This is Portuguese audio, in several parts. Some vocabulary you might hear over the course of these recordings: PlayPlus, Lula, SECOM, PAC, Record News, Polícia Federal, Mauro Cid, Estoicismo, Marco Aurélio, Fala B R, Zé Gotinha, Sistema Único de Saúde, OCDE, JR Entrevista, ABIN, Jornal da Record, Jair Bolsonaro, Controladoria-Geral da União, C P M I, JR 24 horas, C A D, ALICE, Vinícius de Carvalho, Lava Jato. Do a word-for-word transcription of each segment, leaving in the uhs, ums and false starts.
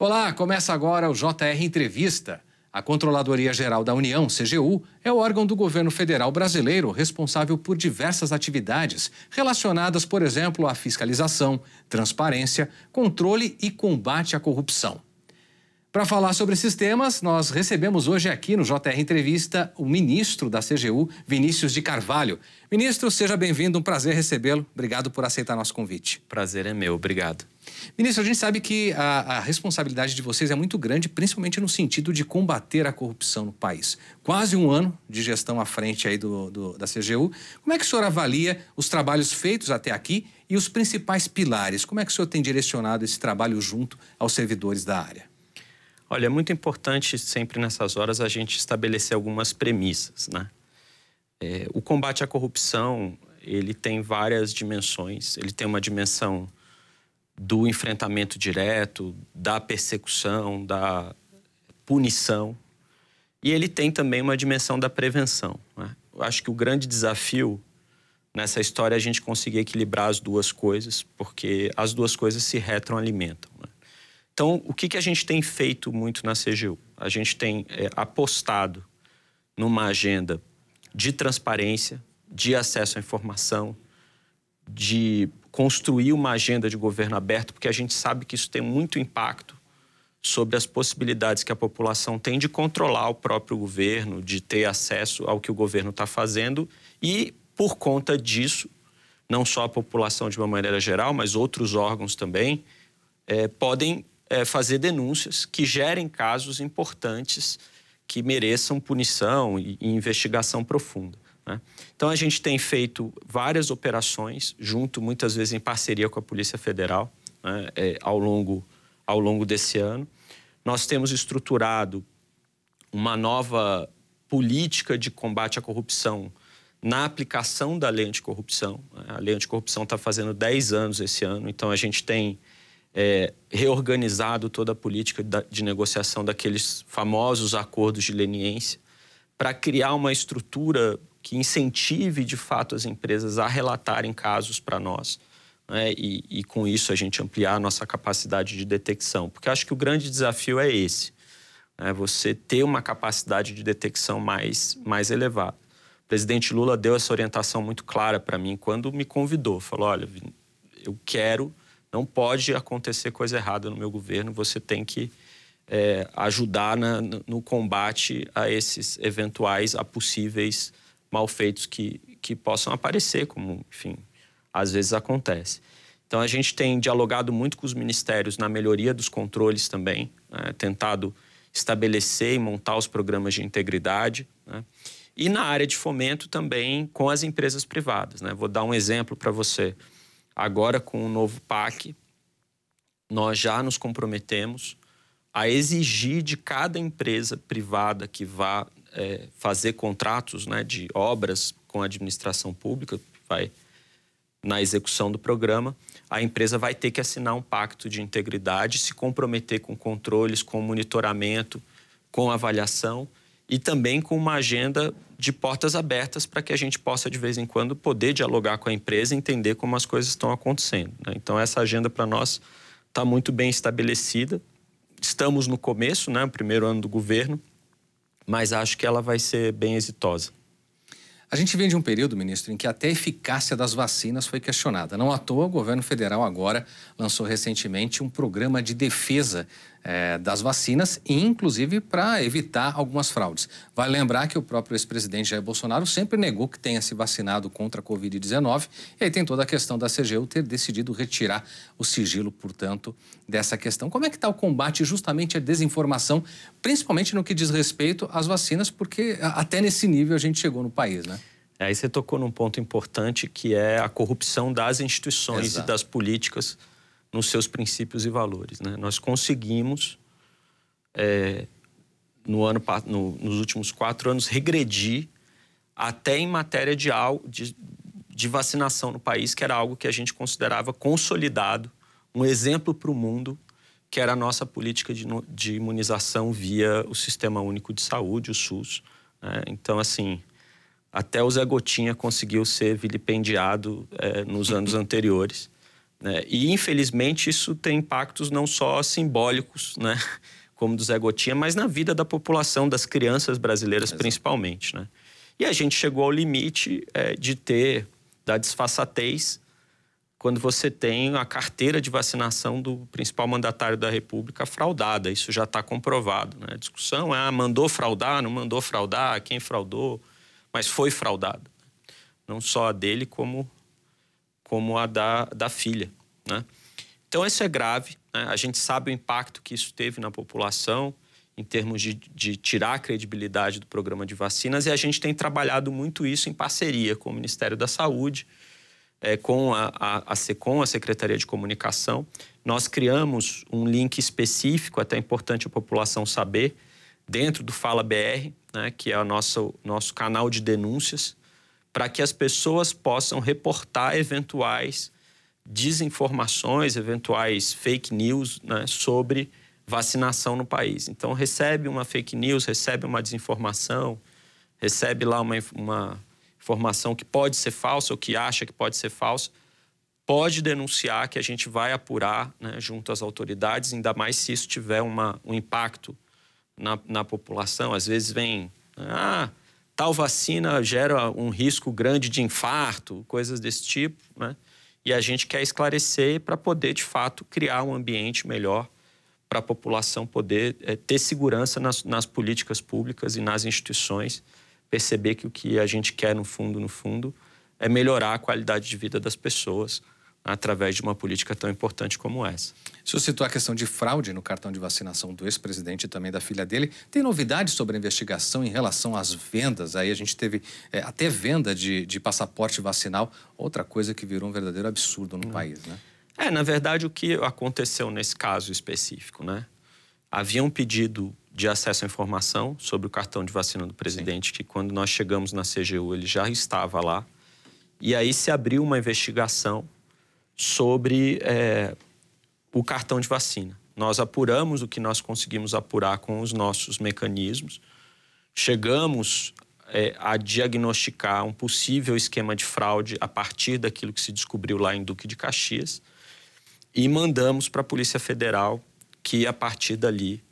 Olá, começa agora o J R Entrevista. A Controladoria-Geral da União, C G U, é o órgão do governo federal brasileiro responsável por diversas atividades relacionadas, por exemplo, à fiscalização, transparência, controle e combate à corrupção. Para falar sobre esses temas, nós recebemos hoje aqui no J R Entrevista o ministro da C G U, Vinícius de Carvalho. Ministro, seja bem-vindo, um prazer recebê-lo. Obrigado por aceitar nosso convite. Prazer é meu, obrigado. Ministro, a gente sabe que a, a responsabilidade de vocês é muito grande, principalmente no sentido de combater a corrupção no país. Quase um ano de gestão à frente aí do, do, da C G U. Como é que o senhor avalia os trabalhos feitos até aqui e os principais pilares? Como é que o senhor tem direcionado esse trabalho junto aos servidores da área? Olha, é muito importante sempre nessas horas a gente estabelecer algumas premissas, né? É, o combate à corrupção, ele tem várias dimensões. Ele tem uma dimensão do enfrentamento direto, da persecução, da punição. E ele tem também uma dimensão da prevenção, né? Eu acho que o grande desafio nessa história é a gente conseguir equilibrar as duas coisas, porque as duas coisas se retroalimentam, né? Então, o que, que a gente tem feito muito na C G U? A gente tem é, apostado numa agenda de transparência, de acesso à informação, de construir uma agenda de governo aberto, porque a gente sabe que isso tem muito impacto sobre as possibilidades que a população tem de controlar o próprio governo, de ter acesso ao que o governo está fazendo e, por conta disso, não só a população de uma maneira geral, mas outros órgãos também, é, podem... É fazer denúncias que gerem casos importantes que mereçam punição e investigação profunda, né? Então, a gente tem feito várias operações, junto, muitas vezes, em parceria com a Polícia Federal, né, é, ao longo, ao longo desse ano. Nós temos estruturado uma nova política de combate à corrupção na aplicação da lei anticorrupção. A lei anticorrupção está fazendo dez anos esse ano, então a gente tem... É, reorganizado toda a política de negociação daqueles famosos acordos de leniência para criar uma estrutura que incentive, de fato, as empresas a relatarem casos para nós, né? E, e, com isso, a gente ampliar a nossa capacidade de detecção. Porque acho que o grande desafio é esse, né? Você ter uma capacidade de detecção mais, mais elevada. O presidente Lula deu essa orientação muito clara para mim quando me convidou. Falou, olha, eu quero... Não pode acontecer coisa errada no meu governo, você tem que é, ajudar na, no combate a esses eventuais, a possíveis malfeitos que, que possam aparecer, como, enfim, às vezes acontece. Então, a gente tem dialogado muito com os ministérios na melhoria dos controles também, né? Tentado estabelecer e montar os programas de integridade, né? E na área de fomento também com as empresas privadas, né? Vou dar um exemplo para você. Agora, com o novo PAC, nós já nos comprometemos a exigir de cada empresa privada que vá é, fazer contratos, né, de obras com a administração pública, vai, na execução do programa, a empresa vai ter que assinar um pacto de integridade, se comprometer com controles, com monitoramento, com avaliação e também com uma agenda de portas abertas para que a gente possa, de vez em quando, poder dialogar com a empresa e entender como as coisas estão acontecendo, né? Então, essa agenda para nós está muito bem estabelecida. Estamos no começo, né, primeiro ano do governo, mas acho que ela vai ser bem exitosa. A gente vem de um período, ministro, em que até a eficácia das vacinas foi questionada. Não à toa, o governo federal agora lançou recentemente um programa de defesa é, das vacinas, inclusive para evitar algumas fraudes. Vale lembrar que o próprio ex-presidente Jair Bolsonaro sempre negou que tenha se vacinado contra a covid dezenove e aí tem toda a questão da C G U ter decidido retirar o sigilo, portanto, dessa questão. Como é que está o combate justamente à desinformação, principalmente no que diz respeito às vacinas, porque até nesse nível a gente chegou no país, né? Aí você tocou num ponto importante que é a corrupção das instituições. Exato. E das políticas nos seus princípios e valores, né? Nós conseguimos, é, no ano, no, nos últimos quatro anos, regredir até em matéria de, de, de vacinação no país, que era algo que a gente considerava consolidado, um exemplo para o mundo, que era a nossa política de, de imunização via o Sistema Único de Saúde, o SUS, né? Então, assim... Até o Zé Gotinha conseguiu ser vilipendiado é, nos anos anteriores. Né? E, infelizmente, isso tem impactos não só simbólicos, né? Como do Zé Gotinha, mas na vida da população, das crianças brasileiras, Exato. Principalmente. Né? E a gente chegou ao limite é, de ter, da desfaçatez, quando você tem a carteira de vacinação do principal mandatário da República fraudada. Isso já está comprovado. Né? A discussão é, ah, mandou fraudar, não mandou fraudar, quem fraudou, mas foi fraudado. Não só a dele, como, como a da, da filha. Né? Então, isso é grave. Né? A gente sabe o impacto que isso teve na população, em termos de, de tirar a credibilidade do programa de vacinas, e a gente tem trabalhado muito isso em parceria com o Ministério da Saúde, é, com a, a, a SECOM, a Secretaria de Comunicação. Nós criamos um link específico, até importante a população saber, dentro do Fala B R, né, que é o nosso, nosso canal de denúncias, para que as pessoas possam reportar eventuais desinformações, eventuais fake news, né, sobre vacinação no país. Então, recebe uma fake news, recebe uma desinformação, recebe lá uma, uma informação que pode ser falsa ou que acha que pode ser falsa, pode denunciar que a gente vai apurar, né, junto às autoridades, ainda mais se isso tiver uma, um impacto na, na população. Às vezes vem... Ah, tal vacina gera um risco grande de infarto, coisas desse tipo, né? E a gente quer esclarecer para poder, de fato, criar um ambiente melhor para a população poder é, ter segurança nas, nas políticas públicas e nas instituições, perceber que o que a gente quer, no fundo, no fundo, é melhorar a qualidade de vida das pessoas através de uma política tão importante como essa. Se eu citou a questão de fraude no cartão de vacinação do ex-presidente e também da filha dele, tem novidades sobre a investigação em relação às vendas? Aí a gente teve é, até venda de, de passaporte vacinal, outra coisa que virou um verdadeiro absurdo no Não. país, né? É, na verdade, o que aconteceu nesse caso específico, né? Havia um pedido de acesso à informação sobre o cartão de vacina do presidente, Sim. que quando nós chegamos na C G U ele já estava lá, e aí se abriu uma investigação sobre é, o cartão de vacina. Nós apuramos o que nós conseguimos apurar com os nossos mecanismos, chegamos é, a diagnosticar um possível esquema de fraude a partir daquilo que se descobriu lá em Duque de Caxias e mandamos para a Polícia Federal, que a partir dali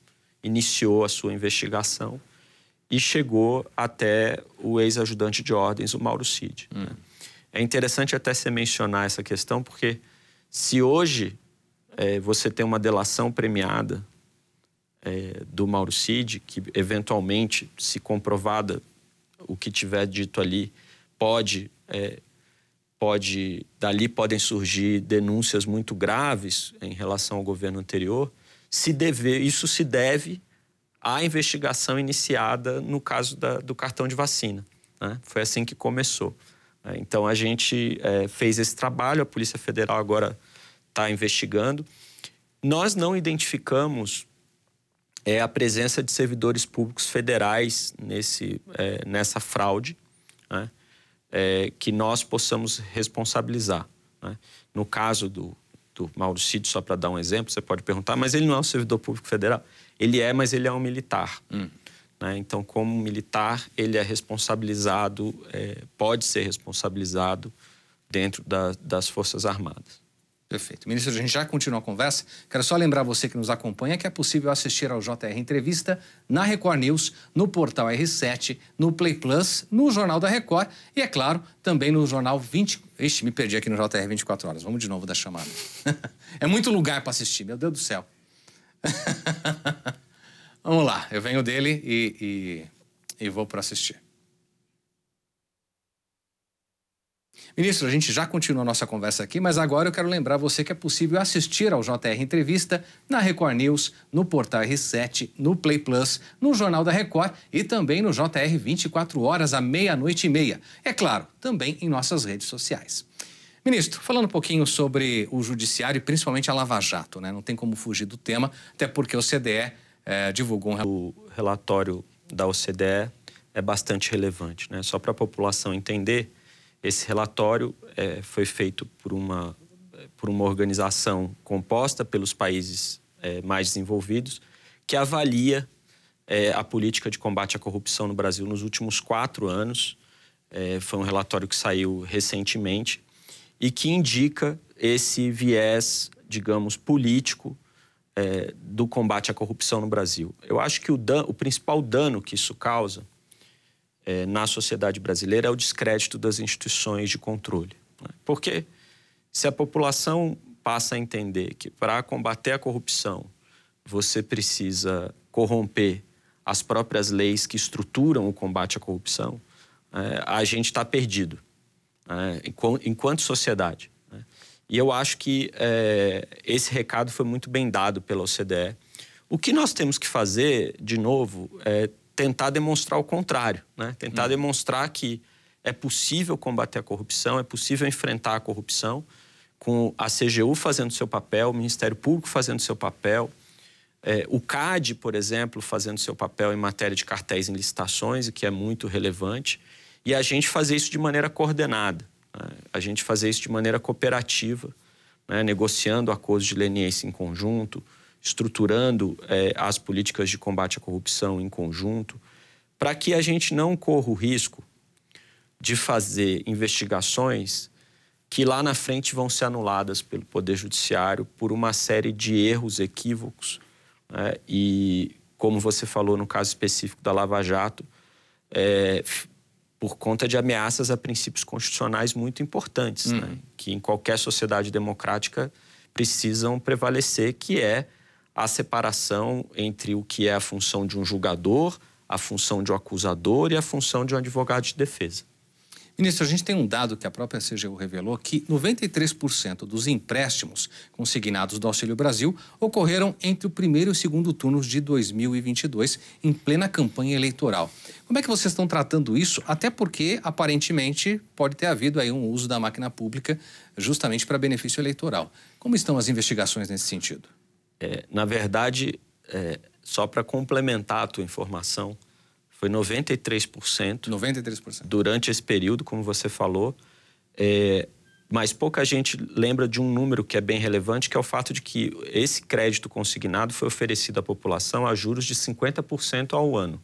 iniciou a sua investigação e chegou até o ex-ajudante de ordens, o Mauro Cid. Hum. Né? É interessante até você mencionar essa questão, porque se hoje é, você tem uma delação premiada é, do Mauro Cid, que eventualmente, se comprovada o que tiver dito ali, pode, é, pode, dali podem surgir denúncias muito graves em relação ao governo anterior, se deve, isso se deve à investigação iniciada no caso da, do cartão de vacina. Né? Foi assim que começou. Então, a gente é, fez esse trabalho, a Polícia Federal agora está investigando. Nós não identificamos é, a presença de servidores públicos federais nesse, é, nessa fraude, né? é, que nós possamos responsabilizar. Né? No caso do, do Mauro Cid, só para dar um exemplo, você pode perguntar, mas ele não é um servidor público federal? Ele é, mas ele é um militar. Hum. Né? Então, como militar, ele é responsabilizado, é, pode ser responsabilizado dentro da, das Forças Armadas. Perfeito. Ministro, a gente já continua a conversa. Quero só lembrar você que nos acompanha que é possível assistir ao J R Entrevista na Record News, no Portal R sete, no Play Plus, no Jornal da Record e, é claro, também no Jornal vinte... Ixi, me perdi aqui no J R vinte e quatro horas. Vamos de novo da chamada. É muito lugar para assistir, meu Deus do céu. Vamos lá, eu venho dele e, e, e vou para assistir. Ministro, a gente já continua a nossa conversa aqui, mas agora eu quero lembrar você que é possível assistir ao J R Entrevista na Record News, no Portal R sete, no Play Plus, no Jornal da Record e também no J R vinte e quatro horas, à meia-noite e meia. É claro, também em nossas redes sociais. Ministro, falando um pouquinho sobre o Judiciário e principalmente a Lava Jato, né? Não tem como fugir do tema, até porque o O C D E... É, divulgou um relatório. O relatório da O C D E é bastante relevante, né? Só para a população entender, esse relatório é, foi feito por uma, por uma organização composta pelos países é, mais desenvolvidos, que avalia é, a política de combate à corrupção no Brasil nos últimos quatro anos. É, foi um relatório que saiu recentemente e que indica esse viés, digamos, político é, do combate à corrupção no Brasil. Eu acho que o, dano, o principal dano que isso causa é, na sociedade brasileira é o descrédito das instituições de controle. Né? Porque se a população passa a entender que para combater a corrupção você precisa corromper as próprias leis que estruturam o combate à corrupção, é, a gente está perdido, é, enquanto sociedade. Né? E eu acho que é, esse recado foi muito bem dado pela O C D E. O que nós temos que fazer, de novo, é tentar demonstrar o contrário, né? Tentar hum. demonstrar que é possível combater a corrupção, é possível enfrentar a corrupção, com a C G U fazendo seu papel, o Ministério Público fazendo seu papel, É, o C A D, por exemplo, fazendo seu papel em matéria de cartéis em licitações, o que é muito relevante, e a gente fazer isso de maneira coordenada, né? A gente fazer isso de maneira cooperativa, né? Negociando acordos de leniência em conjunto, estruturando é, as políticas de combate à corrupção em conjunto, para que a gente não corra o risco de fazer investigações que lá na frente vão ser anuladas pelo Poder Judiciário por uma série de erros, equívocos. É, e, como você falou no caso específico da Lava Jato, é, por conta de ameaças a princípios constitucionais muito importantes, uhum. né, que em qualquer sociedade democrática precisam prevalecer, que é a separação entre o que é a função de um julgador, a função de um acusador e a função de um advogado de defesa. Ministro, a gente tem um dado que a própria C G U revelou, que noventa e três por cento dos empréstimos consignados do Auxílio Brasil ocorreram entre o primeiro e o segundo turnos de dois mil e vinte e dois, em plena campanha eleitoral. Como é que vocês estão tratando isso? Até porque, aparentemente, pode ter havido aí um uso da máquina pública justamente para benefício eleitoral. Como estão as investigações nesse sentido? É, na verdade, é, só para complementar a tua informação, foi noventa e três por cento, noventa e três por cento durante esse período, como você falou. É, mas pouca gente lembra de um número que é bem relevante, que é o fato de que esse crédito consignado foi oferecido à população a juros de cinquenta por cento ao ano,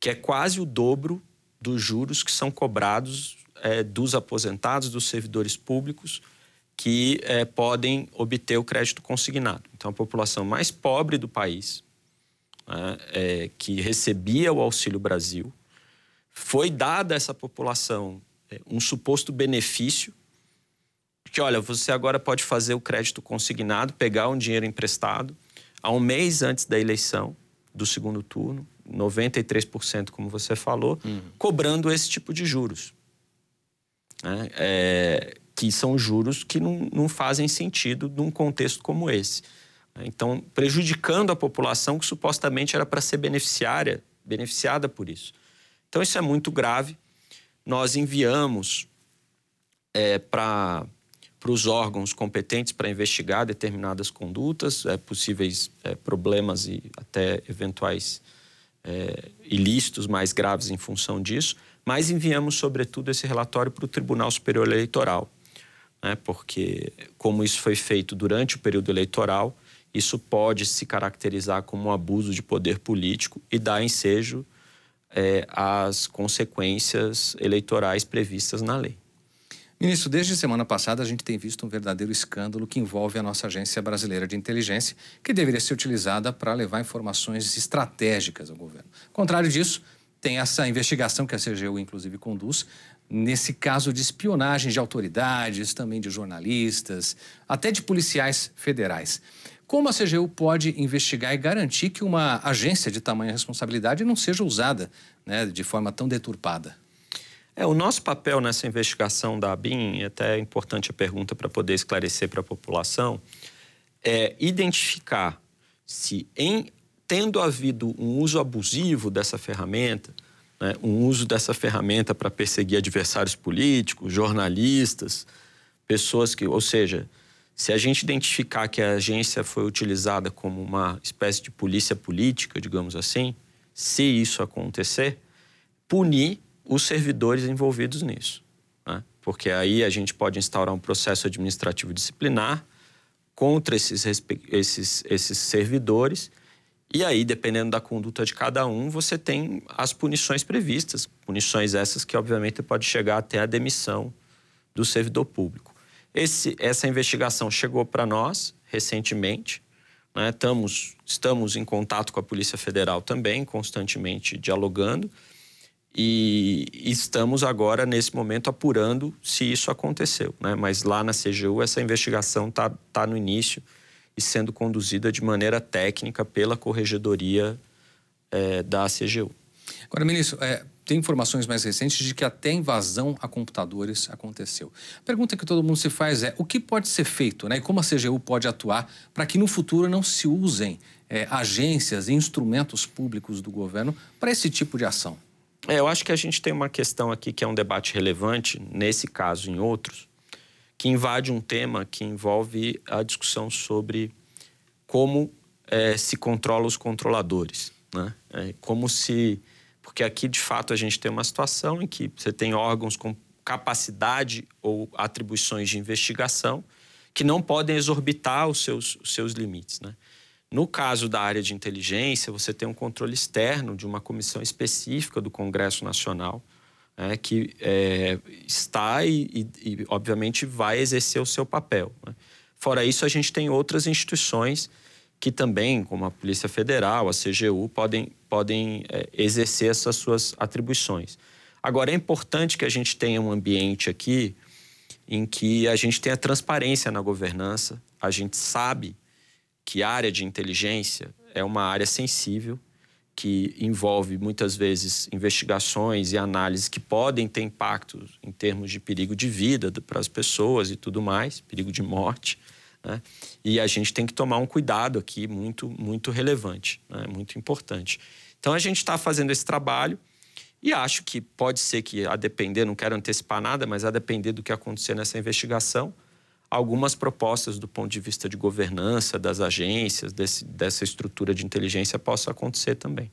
que é quase o dobro dos juros que são cobrados é, dos aposentados, dos servidores públicos, que é, podem obter o crédito consignado. Então, a população mais pobre do país, É, que recebia o Auxílio Brasil, foi dada a essa população é, um suposto benefício que, olha, você agora pode fazer o crédito consignado, pegar um dinheiro emprestado a um mês antes da eleição do segundo turno, noventa e três por cento, como você falou, uhum. cobrando esse tipo de juros, né? É, que são juros que não, não fazem sentido num contexto como esse. Então, prejudicando a população que supostamente era para ser beneficiária, beneficiada por isso. Então, isso é muito grave. Nós enviamos é, para os órgãos competentes para investigar determinadas condutas, é, possíveis é, problemas e até eventuais é, ilícitos mais graves em função disso, mas enviamos, sobretudo, esse relatório para o Tribunal Superior Eleitoral, né? Porque, como isso foi feito durante o período eleitoral, isso pode se caracterizar como um abuso de poder político e dar ensejo é, às consequências eleitorais previstas na lei. Ministro, desde semana passada a gente tem visto um verdadeiro escândalo que envolve a nossa Agência Brasileira de Inteligência, que deveria ser utilizada para levar informações estratégicas ao governo. Ao contrário disso, tem essa investigação que a C G U, inclusive, conduz, nesse caso de espionagem de autoridades, também de jornalistas, até de policiais federais. Como a C G U pode investigar e garantir que uma agência de tamanha responsabilidade não seja usada, né, de forma tão deturpada? É, o nosso papel nessa investigação da ABIN, e até é importante a pergunta para poder esclarecer para a população, é identificar se, em, tendo havido um uso abusivo dessa ferramenta, né, um uso dessa ferramenta para perseguir adversários políticos, jornalistas, pessoas que, ou seja, se a gente identificar que a agência foi utilizada como uma espécie de polícia política, digamos assim, se isso acontecer, punir os servidores envolvidos nisso, né? Porque aí a gente pode instaurar um processo administrativo disciplinar contra esses, esses, esses servidores e aí, dependendo da conduta de cada um, você tem as punições previstas, punições essas que, obviamente, pode chegar até a demissão do servidor público. Esse, essa investigação chegou para nós recentemente, né? estamos, estamos em contato com a Polícia Federal também, constantemente dialogando, e estamos agora, nesse momento, apurando se isso aconteceu, né? Mas lá na C G U essa investigação está tá no início e sendo conduzida de maneira técnica pela Corregedoria é, da C G U. Agora, ministro, é, tem informações mais recentes de que até invasão a computadores aconteceu. A pergunta que todo mundo se faz é o que pode ser feito, né? E como a C G U pode atuar para que no futuro não se usem é, agências e instrumentos públicos do governo para esse tipo de ação? É, eu acho que a gente tem uma questão aqui que é um debate relevante, nesse caso e em outros, que invade um tema que envolve a discussão sobre como é, se controla os controladores, né? É, como se... Porque aqui, de fato, a gente tem uma situação em que você tem órgãos com capacidade ou atribuições de investigação que não podem exorbitar os seus, os seus limites, né? No caso da área de inteligência, você tem um controle externo de uma comissão específica do Congresso Nacional, né, que é, está e, e, e, obviamente, vai exercer o seu papel, né? Fora isso, a gente tem outras instituições que também, como a Polícia Federal, a C G U, podem, podem é, exercer essas suas atribuições. Agora, é importante que a gente tenha um ambiente aqui em que a gente tenha transparência na governança. A gente sabe que a área de inteligência é uma área sensível, que envolve muitas vezes investigações e análises que podem ter impacto em termos de perigo de vida para as pessoas e tudo mais, perigo de morte, né? E a gente tem que tomar um cuidado aqui muito, muito relevante, né? Muito importante. Então, a gente está fazendo esse trabalho e acho que pode ser que, a depender, não quero antecipar nada, mas a depender do que acontecer nessa investigação, algumas propostas do ponto de vista de governança, das agências, desse, dessa estrutura de inteligência possam acontecer também.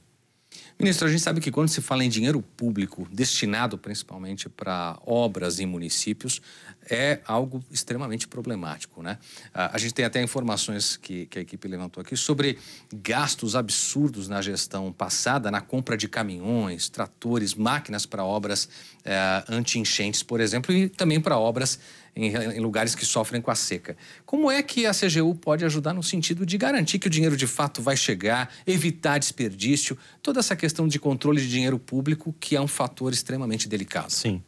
Ministro, a gente sabe que quando se fala em dinheiro público, destinado principalmente para obras em municípios, é algo extremamente problemático, né? A gente tem até informações que, que a equipe levantou aqui sobre gastos absurdos na gestão passada, na compra de caminhões, tratores, máquinas para obras é, anti-enchentes, por exemplo, e também para obras em, em lugares que sofrem com a seca. Como é que a C G U pode ajudar no sentido de garantir que o dinheiro de fato vai chegar, evitar desperdício, toda essa questão de controle de dinheiro público, que é um fator extremamente delicado? Sim.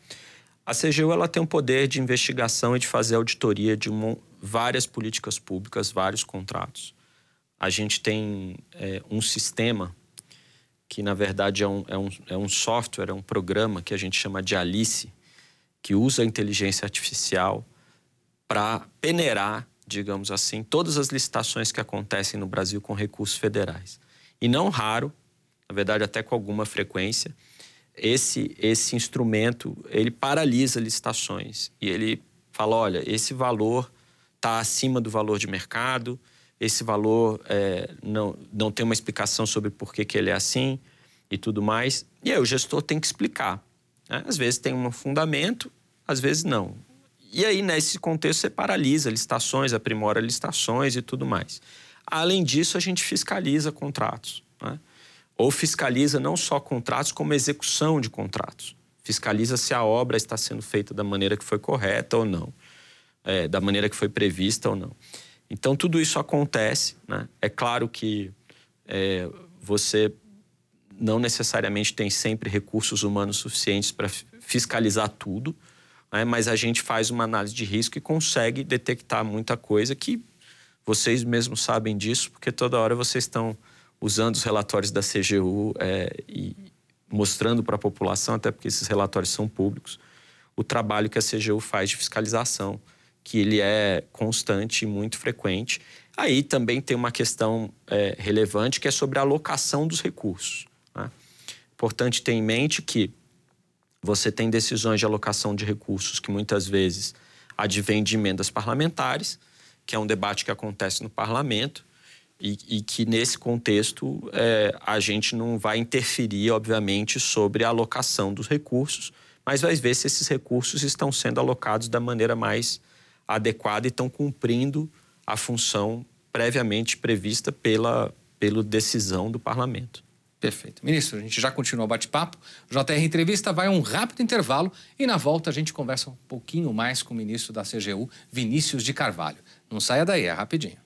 A C G U ela tem um poder de investigação e de fazer auditoria de uma, várias políticas públicas, vários contratos. A gente tem é, um sistema que, na verdade, é um, é, um, é um software, é um programa que a gente chama de ALICE, que usa a inteligência artificial para peneirar, digamos assim, todas as licitações que acontecem no Brasil com recursos federais. E não raro, na verdade até com alguma frequência, esse, esse instrumento, ele paralisa licitações e ele fala, olha, esse valor está acima do valor de mercado, esse valor é, não, não tem uma explicação sobre por que, que ele é assim e tudo mais. E aí o gestor tem que explicar, né? Às vezes tem um fundamento, às vezes não. E aí, nesse contexto, você paralisa licitações, aprimora licitações e tudo mais. Além disso, a gente fiscaliza contratos, né? Ou fiscaliza não só contratos, como execução de contratos. Fiscaliza se a obra está sendo feita da maneira que foi correta ou não, é, da maneira que foi prevista ou não. Então, tudo isso acontece, né? É claro que é, você não necessariamente tem sempre recursos humanos suficientes para fiscalizar tudo, né? Mas a gente faz uma análise de risco e consegue detectar muita coisa que vocês mesmos sabem disso, porque toda hora vocês estão usando os relatórios da C G U é, e mostrando para a população, até porque esses relatórios são públicos, o trabalho que a C G U faz de fiscalização, que ele é constante e muito frequente. Aí também tem uma questão é, relevante, que é sobre a alocação dos recursos, né? Importante ter em mente que você tem decisões de alocação de recursos que muitas vezes advêm de emendas parlamentares, que é um debate que acontece no parlamento, E, e que nesse contexto é, a gente não vai interferir, obviamente, sobre a alocação dos recursos, mas vai ver se esses recursos estão sendo alocados da maneira mais adequada e estão cumprindo a função previamente prevista pela, pela decisão do parlamento. Perfeito. Ministro, a gente já continua o bate-papo. J R Entrevista vai a um rápido intervalo e na volta a gente conversa um pouquinho mais com o ministro da C G U, Vinícius de Carvalho. Não saia daí, é rapidinho.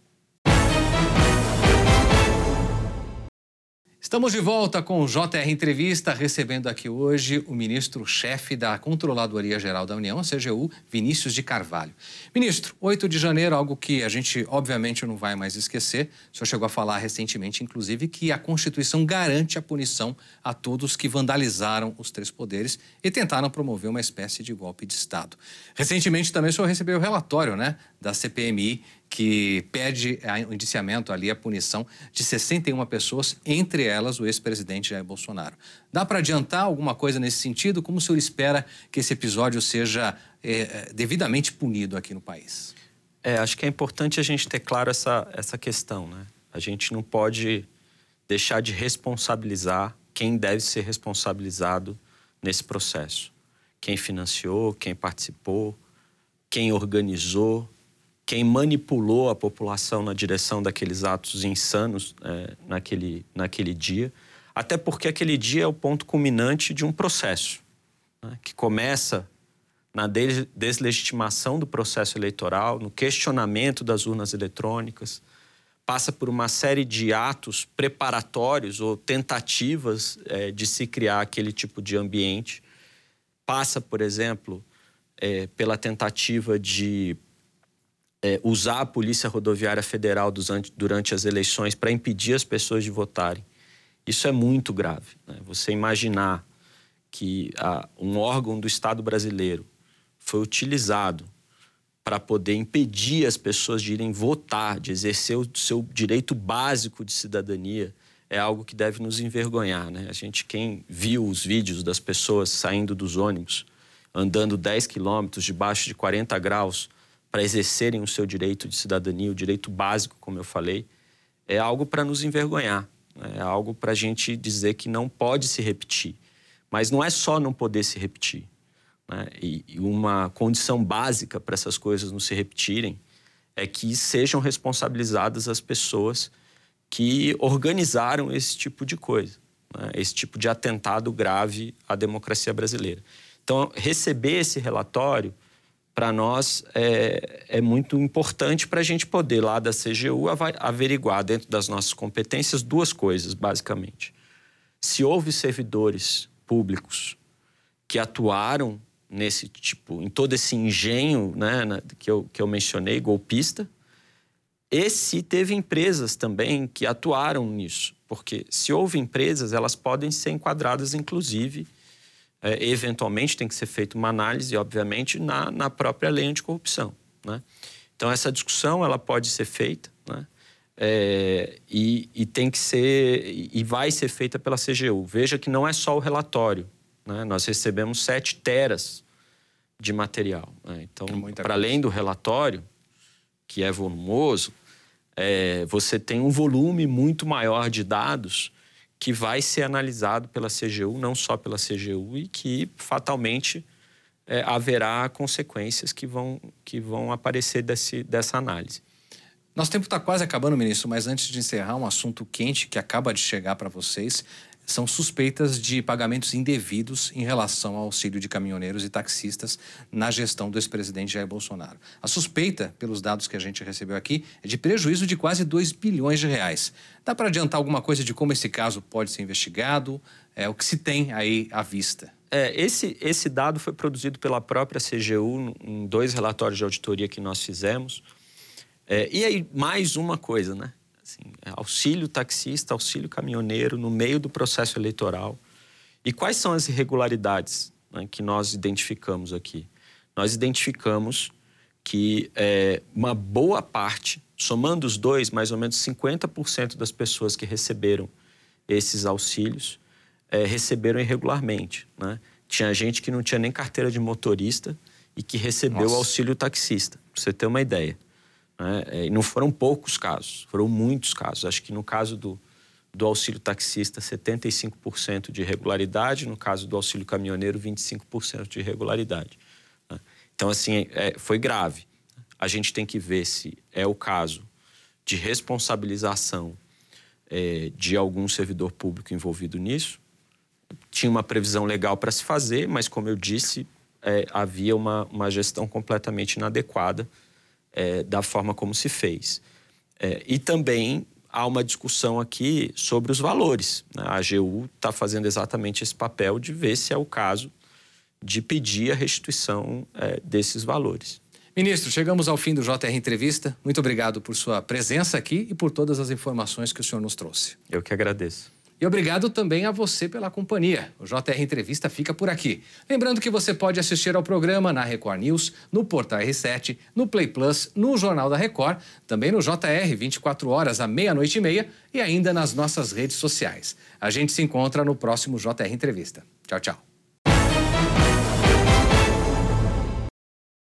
Estamos de volta com o J R Entrevista, recebendo aqui hoje o ministro-chefe da Controladoria-Geral da União, a C G U, Vinícius de Carvalho. Ministro, oito de janeiro, algo que a gente obviamente não vai mais esquecer, o senhor chegou a falar recentemente, inclusive, que a Constituição garante a punição a todos que vandalizaram os três poderes e tentaram promover uma espécie de golpe de Estado. Recentemente também o senhor recebeu o relatório, né, da C P M I, que pede o indiciamento ali, a punição de sessenta e uma pessoas, entre elas o ex-presidente Jair Bolsonaro. Dá para adiantar alguma coisa nesse sentido? Como o senhor espera que esse episódio seja é, devidamente punido aqui no país? É, acho que é importante a gente ter claro essa, essa questão, né? A gente não pode deixar de responsabilizar quem deve ser responsabilizado nesse processo. Quem financiou, quem participou, quem organizou, quem manipulou a população na direção daqueles atos insanos é, naquele, naquele dia, até porque aquele dia é o ponto culminante de um processo, né, que começa na deslegitimação do processo eleitoral, no questionamento das urnas eletrônicas, passa por uma série de atos preparatórios ou tentativas é, de se criar aquele tipo de ambiente, passa, por exemplo, é, pela tentativa de É, usar a Polícia Rodoviária Federal durante as eleições para impedir as pessoas de votarem. Isso é muito grave, né? Você imaginar que a, um órgão do Estado brasileiro foi utilizado para poder impedir as pessoas de irem votar, de exercer o seu direito básico de cidadania, é algo que deve nos envergonhar, né? A gente, quem viu os vídeos das pessoas saindo dos ônibus, andando dez quilômetros debaixo de quarenta graus, para exercerem o seu direito de cidadania, o direito básico, como eu falei, é algo para nos envergonhar, né? É algo para a gente dizer que não pode se repetir. Mas não é só não poder se repetir, né? E, e uma condição básica para essas coisas não se repetirem é que sejam responsabilizadas as pessoas que organizaram esse tipo de coisa, né? Esse tipo de atentado grave à democracia brasileira. Então, receber esse relatório para nós é, é muito importante para a gente poder, lá da C G U, averiguar dentro das nossas competências duas coisas, basicamente. Se houve servidores públicos que atuaram nesse tipo, em todo esse engenho, né, na, que, eu, que eu mencionei, golpista, e se teve empresas também que atuaram nisso. Porque se houve empresas, elas podem ser enquadradas, inclusive, É, eventualmente tem que ser feita uma análise, obviamente, na, na própria lei anticorrupção, né? Então, essa discussão ela pode ser feita, né? é, e, e tem que ser, e vai ser feita pela C G U. Veja que não é só o relatório, né? Nós recebemos sete teras de material, né? Então, é para além do relatório, que é volumoso, é, você tem um volume muito maior de dados que vai ser analisado pela C G U, não só pela C G U, e que fatalmente é, haverá consequências que vão, que vão aparecer desse, dessa análise. Nosso tempo está quase acabando, ministro, mas antes de encerrar, um assunto quente que acaba de chegar para vocês são suspeitas de pagamentos indevidos em relação ao auxílio de caminhoneiros e taxistas na gestão do ex-presidente Jair Bolsonaro. A suspeita, pelos dados que a gente recebeu aqui, é de prejuízo de quase dois bilhões de reais. Dá para adiantar alguma coisa de como esse caso pode ser investigado? É, o que se tem aí à vista? É, esse, esse dado foi produzido pela própria C G U em dois relatórios de auditoria que nós fizemos. É, e aí, mais uma coisa, né? Assim, auxílio taxista, auxílio caminhoneiro no meio do processo eleitoral. E quais são as irregularidades, né, que nós identificamos aqui? Nós identificamos que é, uma boa parte, somando os dois, mais ou menos cinquenta por cento das pessoas que receberam esses auxílios é, receberam irregularmente, né? Tinha gente que não tinha nem carteira de motorista e que recebeu o auxílio taxista, para você ter uma ideia. É, e não foram poucos casos, foram muitos casos. Acho que no caso do, do auxílio taxista, setenta e cinco por cento de irregularidade, no caso do auxílio caminhoneiro, vinte e cinco por cento de irregularidade. Então, assim, é, foi grave. A gente tem que ver se é o caso de responsabilização é, de algum servidor público envolvido nisso. Tinha uma previsão legal para se fazer, mas, como eu disse, é, havia uma, uma gestão completamente inadequada é, da forma como se fez. É, e também há uma discussão aqui sobre os valores. A A G U está fazendo exatamente esse papel de ver se é o caso de pedir a restituição é, desses valores. Ministro, chegamos ao fim do J R Entrevista. Muito obrigado por sua presença aqui e por todas as informações que o senhor nos trouxe. Eu que agradeço. E obrigado também a você pela companhia. O J R Entrevista fica por aqui. Lembrando que você pode assistir ao programa na Record News, no Portal R sete, no Play Plus, no Jornal da Record, também no J R vinte e quatro horas à meia-noite e meia e ainda nas nossas redes sociais. A gente se encontra no próximo J R Entrevista. Tchau, tchau.